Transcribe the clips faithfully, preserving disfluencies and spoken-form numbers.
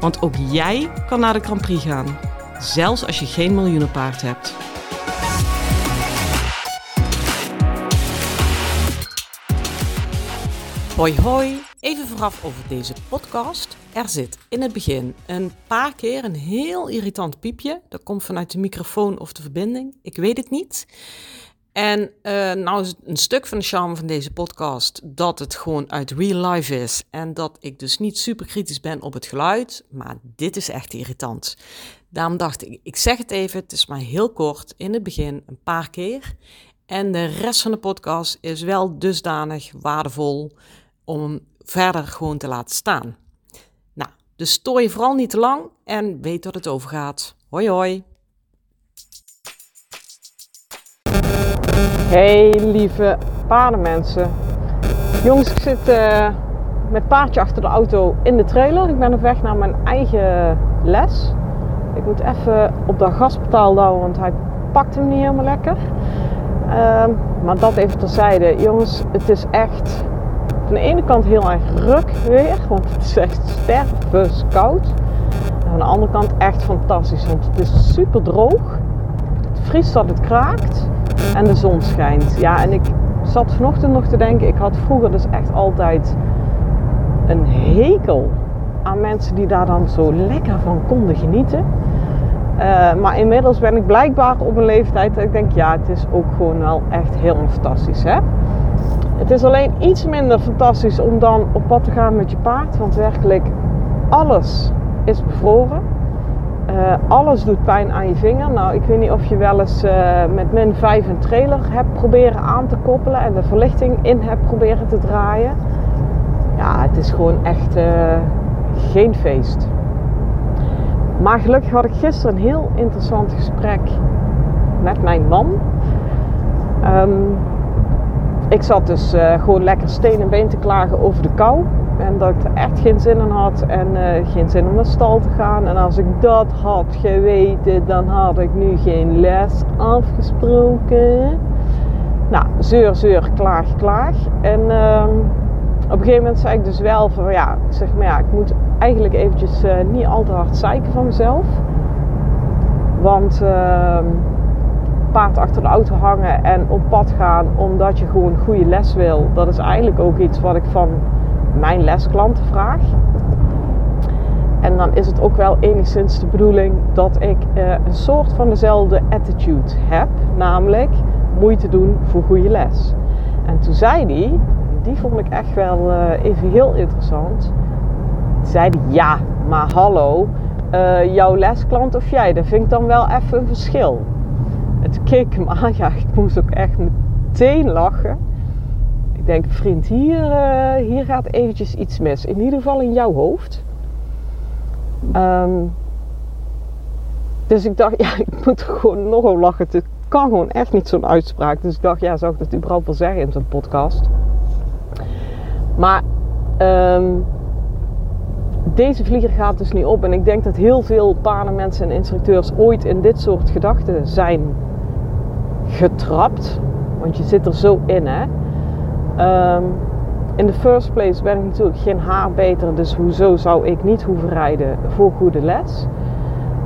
Want ook jij kan naar de Grand Prix gaan, zelfs als je geen miljoenenpaard hebt. Hoi hoi, even vooraf over deze podcast. Er zit in het begin een paar keer een heel irritant piepje. Dat komt vanuit de microfoon of de verbinding, ik weet het niet. En uh, nou is het een stuk van de charme van deze podcast dat het gewoon uit real life is. En dat ik dus niet super kritisch ben op het geluid, maar dit is echt irritant. Daarom dacht ik, ik zeg het even, het is maar heel kort, in het begin een paar keer. En de rest van de podcast is wel dusdanig waardevol om hem verder gewoon te laten staan. Nou, dus stoor je vooral niet te lang en weet dat het overgaat. Hoi hoi! Hey lieve paardenmensen. Jongens, ik zit uh, met paardje achter de auto in de trailer. Ik ben op weg naar mijn eigen les. Ik moet even op dat gaspedaal douwen, want hij pakt hem niet helemaal lekker. Uh, maar dat even terzijde. Jongens, het is echt aan de ene kant heel erg ruk weer, want het is echt stervenskoud. En aan de andere kant echt fantastisch, want het is super droog. Het vriest dat het kraakt. En de zon schijnt. Ja, en ik zat vanochtend nog te denken, ik had vroeger dus echt altijd een hekel aan mensen die daar dan zo lekker van konden genieten. Uh, maar inmiddels ben ik blijkbaar op een leeftijd dat ik denk, ja, het is ook gewoon wel echt heel fantastisch, hè. Het is alleen iets minder fantastisch om dan op pad te gaan met je paard, want werkelijk alles is bevroren. Uh, alles doet pijn aan je vinger. Nou, ik weet niet of je wel eens uh, met min vijf een trailer hebt proberen aan te koppelen en de verlichting in hebt proberen te draaien. Ja, het is gewoon echt uh, geen feest. Maar gelukkig had ik gisteren een heel interessant gesprek met mijn man. Um, ik zat dus uh, gewoon lekker steen en been te klagen over de kou. En dat ik er echt geen zin in had en uh, geen zin om naar stal te gaan. En als ik dat had geweten, dan had ik nu geen les afgesproken. Nou, zeur, zeur, klaag, klaag. En uh, op een gegeven moment zei ik dus wel van ja, ik zeg maar ja, ik moet eigenlijk eventjes uh, niet al te hard zeiken van mezelf. Want uh, paard achter de auto hangen en op pad gaan omdat je gewoon goede les wil. Dat is eigenlijk ook iets wat ik van mijn lesklanten vraag. En dan is het ook wel enigszins de bedoeling dat ik eh, een soort van dezelfde attitude heb. Namelijk moeite doen voor goede les. En toen zei die, die vond ik echt wel eh, even heel interessant. Zei die, ja, maar hallo, uh, jouw lesklant of jij, dat vind ik dan wel even een verschil. En toen keek ik hem aan, ja, ik moest ook echt meteen lachen. Ik denk, vriend, hier, uh, hier gaat eventjes iets mis. In ieder geval in jouw hoofd. Um, dus ik dacht, ja, ik moet gewoon nog wel lachen. Het kan gewoon echt niet zo'n uitspraak. Dus ik dacht, ja, zou ik dat überhaupt wel zeggen in zo'n podcast? Maar um, deze vlieger gaat dus niet op. En ik denk dat heel veel paardenmensen en instructeurs ooit in dit soort gedachten zijn getrapt. Want je zit er zo in, hè. Um, in the first place ben ik natuurlijk geen haar beter, dus hoezo zou ik niet hoeven rijden voor goede les?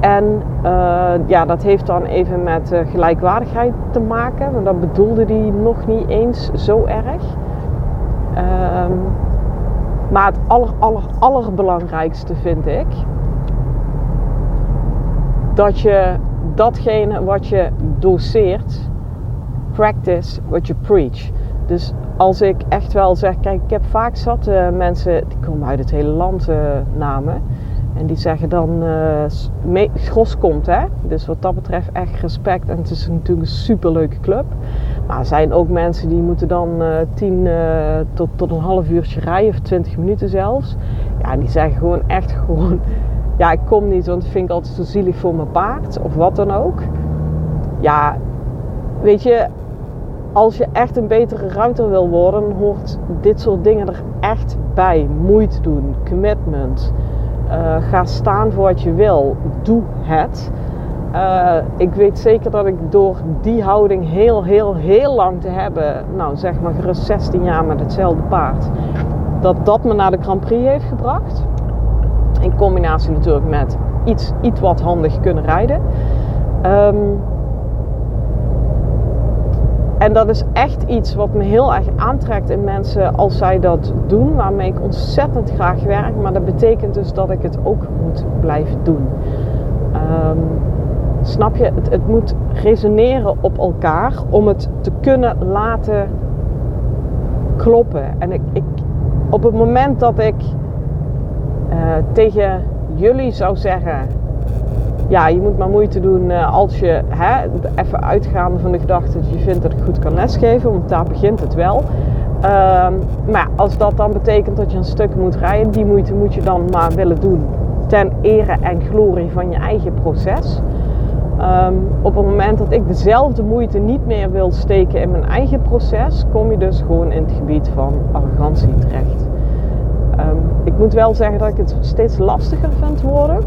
En uh, ja, dat heeft dan even met uh, gelijkwaardigheid te maken, want dat bedoelde die nog niet eens zo erg. Um, maar het aller, aller, allerbelangrijkste vind ik dat je datgene wat je doseert, practice what you preach. Dus als ik echt wel zeg, kijk, ik heb vaak zat uh, mensen, die komen uit het hele land uh, namen. En die zeggen dan, uh, Gros komt hè. Dus wat dat betreft echt respect. En het is natuurlijk een superleuke club. Maar er zijn ook mensen die moeten dan uh, tien uh, tot, tot een half uurtje rijden. Of twintig minuten zelfs. Ja, die zeggen gewoon echt gewoon ja, ik kom niet, want dat vind ik altijd zo zielig voor mijn paard of wat dan ook. Ja, weet je, als je echt een betere ruiter wil worden, hoort dit soort dingen er echt bij. Moeite doen, commitment, uh, ga staan voor wat je wil, doe het. Uh, ik weet zeker dat ik door die houding heel, heel, heel lang te hebben, nou zeg maar gerust zestien jaar met hetzelfde paard, dat dat me naar de Grand Prix heeft gebracht. In combinatie natuurlijk met iets, iets wat handig kunnen rijden. Um, en dat is echt iets wat me heel erg aantrekt in mensen als zij dat doen, waarmee ik ontzettend graag werk. Maar dat betekent dus dat ik het ook moet blijven doen. Um, snap je? Het, het moet resoneren op elkaar om het te kunnen laten kloppen. En ik, ik, op het moment dat ik uh, tegen jullie zou zeggen, ja, je moet maar moeite doen uh, als je, hè, even uitgaande van de gedachte dat je vindt dat ik goed kan lesgeven, want daar begint het wel. Um, maar als dat dan betekent dat je een stuk moet rijden, die moeite moet je dan maar willen doen. Ten ere en glorie van je eigen proces. Um, op het moment dat ik dezelfde moeite niet meer wil steken in mijn eigen proces, kom je dus gewoon in het gebied van arrogantie terecht. Um, ik moet wel zeggen dat ik het steeds lastiger vind worden.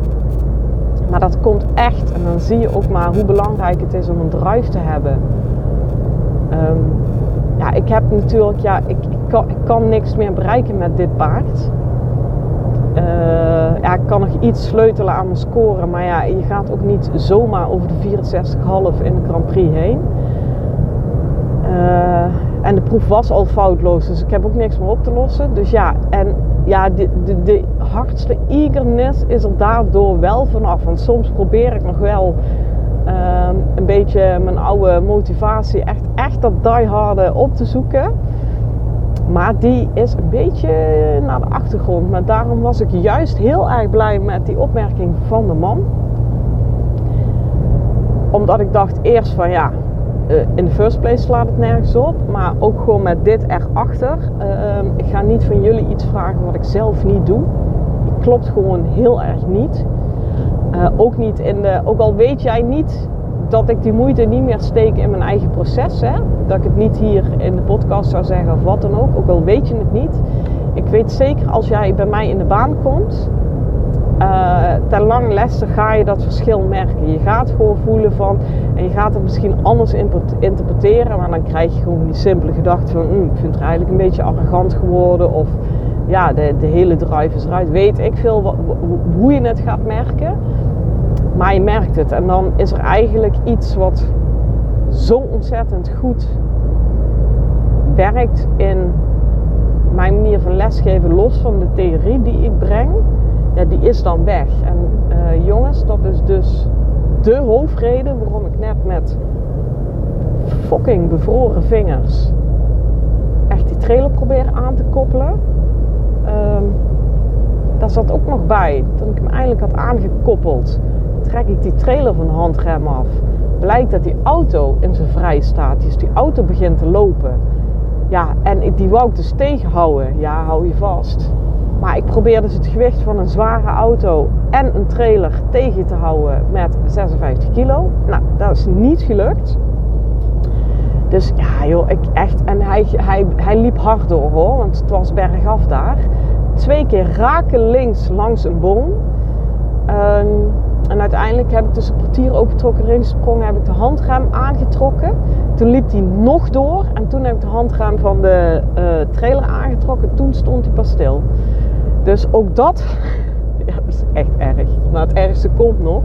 Maar dat komt echt. En dan zie je ook maar hoe belangrijk het is om een drive te hebben. Um, ja, ik heb natuurlijk, ja, ik, ik, kan, ik kan niks meer bereiken met dit paard. Uh, ja, ik kan nog iets sleutelen aan mijn scoren, maar ja, je gaat ook niet zomaar over de vierenzestig komma vijf in de Grand Prix heen. Uh, en de proef was al foutloos, dus ik heb ook niks meer op te lossen. Dus ja, en ja, de, de, de hardste eagerness is er daardoor wel vanaf. Want soms probeer ik nog wel uh, een beetje mijn oude motivatie, echt, echt dat dieharde op te zoeken. Maar die is een beetje naar de achtergrond. Maar daarom was ik juist heel erg blij met die opmerking van de man. Omdat ik dacht eerst van ja, in the first place slaat het nergens op. Maar ook gewoon met dit erachter. Uh, ik ga niet van jullie iets vragen wat ik zelf niet doe. Die klopt gewoon heel erg niet. Uh, ook niet in de, ook al weet jij niet dat ik die moeite niet meer steek in mijn eigen proces. Hè? Dat ik het niet hier in de podcast zou zeggen of wat dan ook. Ook al weet je het niet. Ik weet zeker als jij bij mij in de baan komt. Uh, ten lang lessen ga je dat verschil merken. Je gaat gewoon voelen van. En je gaat het misschien anders interpreteren. Maar dan krijg je gewoon die simpele gedachte van. Mm, ik vind het eigenlijk een beetje arrogant geworden. Of ja, de, de hele drive is eruit. Weet ik veel wat, hoe je het gaat merken. Maar je merkt het. En dan is er eigenlijk iets wat zo ontzettend goed werkt in mijn manier van lesgeven, los van de theorie die ik breng. Ja, die is dan weg. En uh, jongens, dat is dus de hoofdreden waarom ik net met fucking bevroren vingers echt die trailer probeer aan te koppelen. Um, daar zat ook nog bij. Toen ik hem eigenlijk had aangekoppeld, trek ik die trailer van de handrem af. Blijkt dat die auto in zijn vrij staat. Dus die auto begint te lopen. Ja, en ik, die wou ik dus tegenhouden. Ja, hou je vast. Maar ik probeer dus het gewicht van een zware auto en een trailer tegen te houden met zesenvijftig kilo. Nou, dat is niet gelukt. Dus ja joh, ik echt... En hij, hij, hij liep hard door hoor, want het was bergaf daar. Twee keer raken links langs een boom. Um, En uiteindelijk heb ik dus het portier opengetrokken, erin gesprongen, heb ik de handrem aangetrokken. Toen liep hij nog door en toen heb ik de handrem van de uh, trailer aangetrokken. Toen stond hij pas stil. Dus ook dat, ja, dat is echt erg. Nou, het ergste komt nog.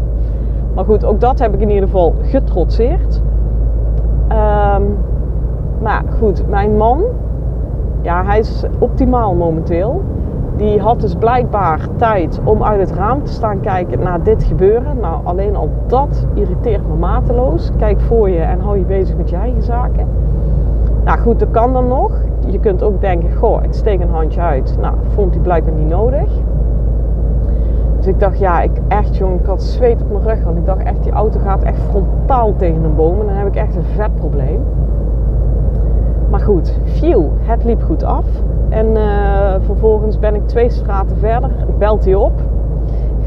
Maar goed, ook dat heb ik in ieder geval getrotseerd. Um, maar goed, mijn man, ja, hij is optimaal momenteel. Die had dus blijkbaar tijd om uit het raam te staan kijken naar dit gebeuren. Nou, alleen al dat irriteert me mateloos. Kijk voor je en hou je bezig met je eigen zaken. Nou goed, dat kan dan nog. Je kunt ook denken, goh, ik steek een handje uit. Nou, vond hij blijkbaar niet nodig. Dus ik dacht, ja, ik echt jong, ik had zweet op mijn rug. Want ik dacht echt, die auto gaat echt frontaal tegen een boom. En dan heb ik echt een vet probleem. Maar goed, phew, het liep goed af. En uh, vervolgens ben ik twee straten verder, belt hij op.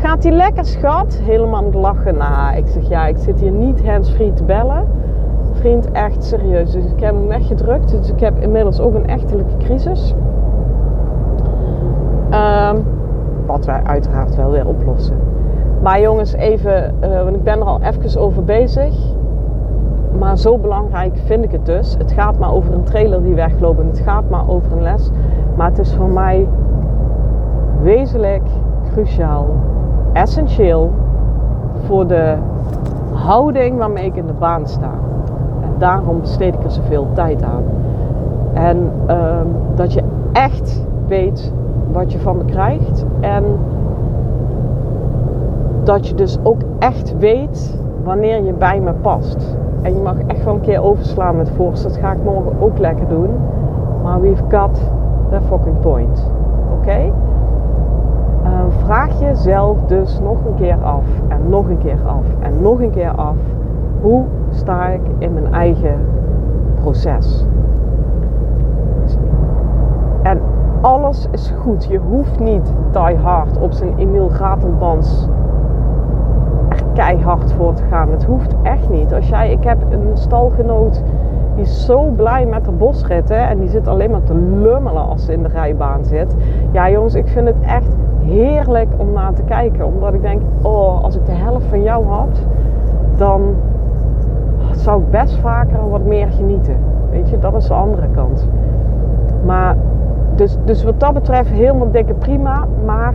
Gaat die lekker, schat? Helemaal lachen. Nou, ik zeg, ja, ik zit hier niet handsfree te bellen. Vriend, echt serieus. Dus ik heb hem echt gedrukt. Dus ik heb inmiddels ook een echtelijke crisis. Um, wat wij uiteraard wel weer oplossen. Maar jongens, even, uh, want ik ben er al even over bezig. Maar zo belangrijk vind ik het dus. Het gaat maar over een trailer die wegloopt en het gaat maar over een les. Maar het is voor mij wezenlijk, cruciaal, essentieel voor de houding waarmee ik in de baan sta. En daarom besteed ik er zoveel tijd aan. En uh, dat je echt weet wat je van me krijgt. En dat je dus ook echt weet wanneer je bij me past. En je mag echt wel een keer overslaan met voorst. Dat ga ik morgen ook lekker doen. Maar we've got the fucking point. Oké? Okay? Uh, vraag jezelf dus nog een keer af. En nog een keer af. En nog een keer af. Hoe sta ik in mijn eigen proces? En alles is goed. Je hoeft niet die hard op zijn Emiel Gatenbands er keihard voor te gaan. Het hoeft echt niet. Als jij, ik heb een stalgenoot die is zo blij met de bosritten. En die zit alleen maar te lummelen als ze in de rijbaan zit. Ja jongens, ik vind het echt heerlijk om naar te kijken. Omdat ik denk, oh, als ik de helft van jou had, dan zou ik best vaker wat meer genieten. Weet je, dat is de andere kant. Maar... Dus, dus wat dat betreft helemaal dikke prima, maar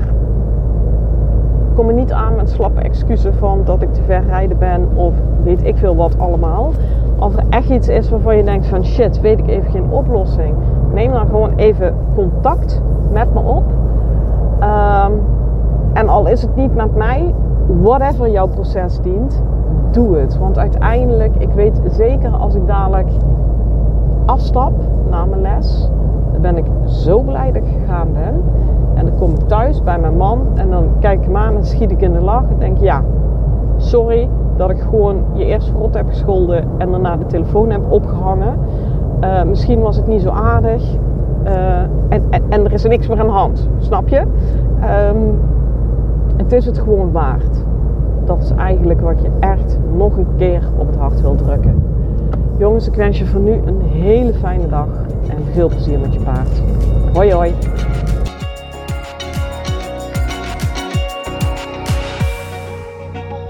kom er niet aan met slappe excuses van dat ik te ver rijden ben of weet ik veel wat allemaal. Als er echt iets is waarvan je denkt van shit, weet ik even geen oplossing, neem dan gewoon even contact met me op. Um, en al is het niet met mij, whatever jouw proces dient, doe het. Want uiteindelijk, ik weet zeker als ik dadelijk afstap na mijn les... Dan ben ik zo blij dat ik gegaan ben. En dan kom ik thuis bij mijn man. En dan kijk ik hem aan en schiet ik in de lach. En denk ja, sorry dat ik gewoon je eerst verrot heb gescholden. En daarna de telefoon heb opgehangen. Uh, misschien was het niet zo aardig. Uh, en, en, en er is er niks meer aan de hand. Snap je? Um, het is het gewoon waard. Dat is eigenlijk wat je echt nog een keer op het hart wil drukken. Jongens, ik wens je voor nu een hele fijne dag. En veel plezier met je paard. Hoi hoi!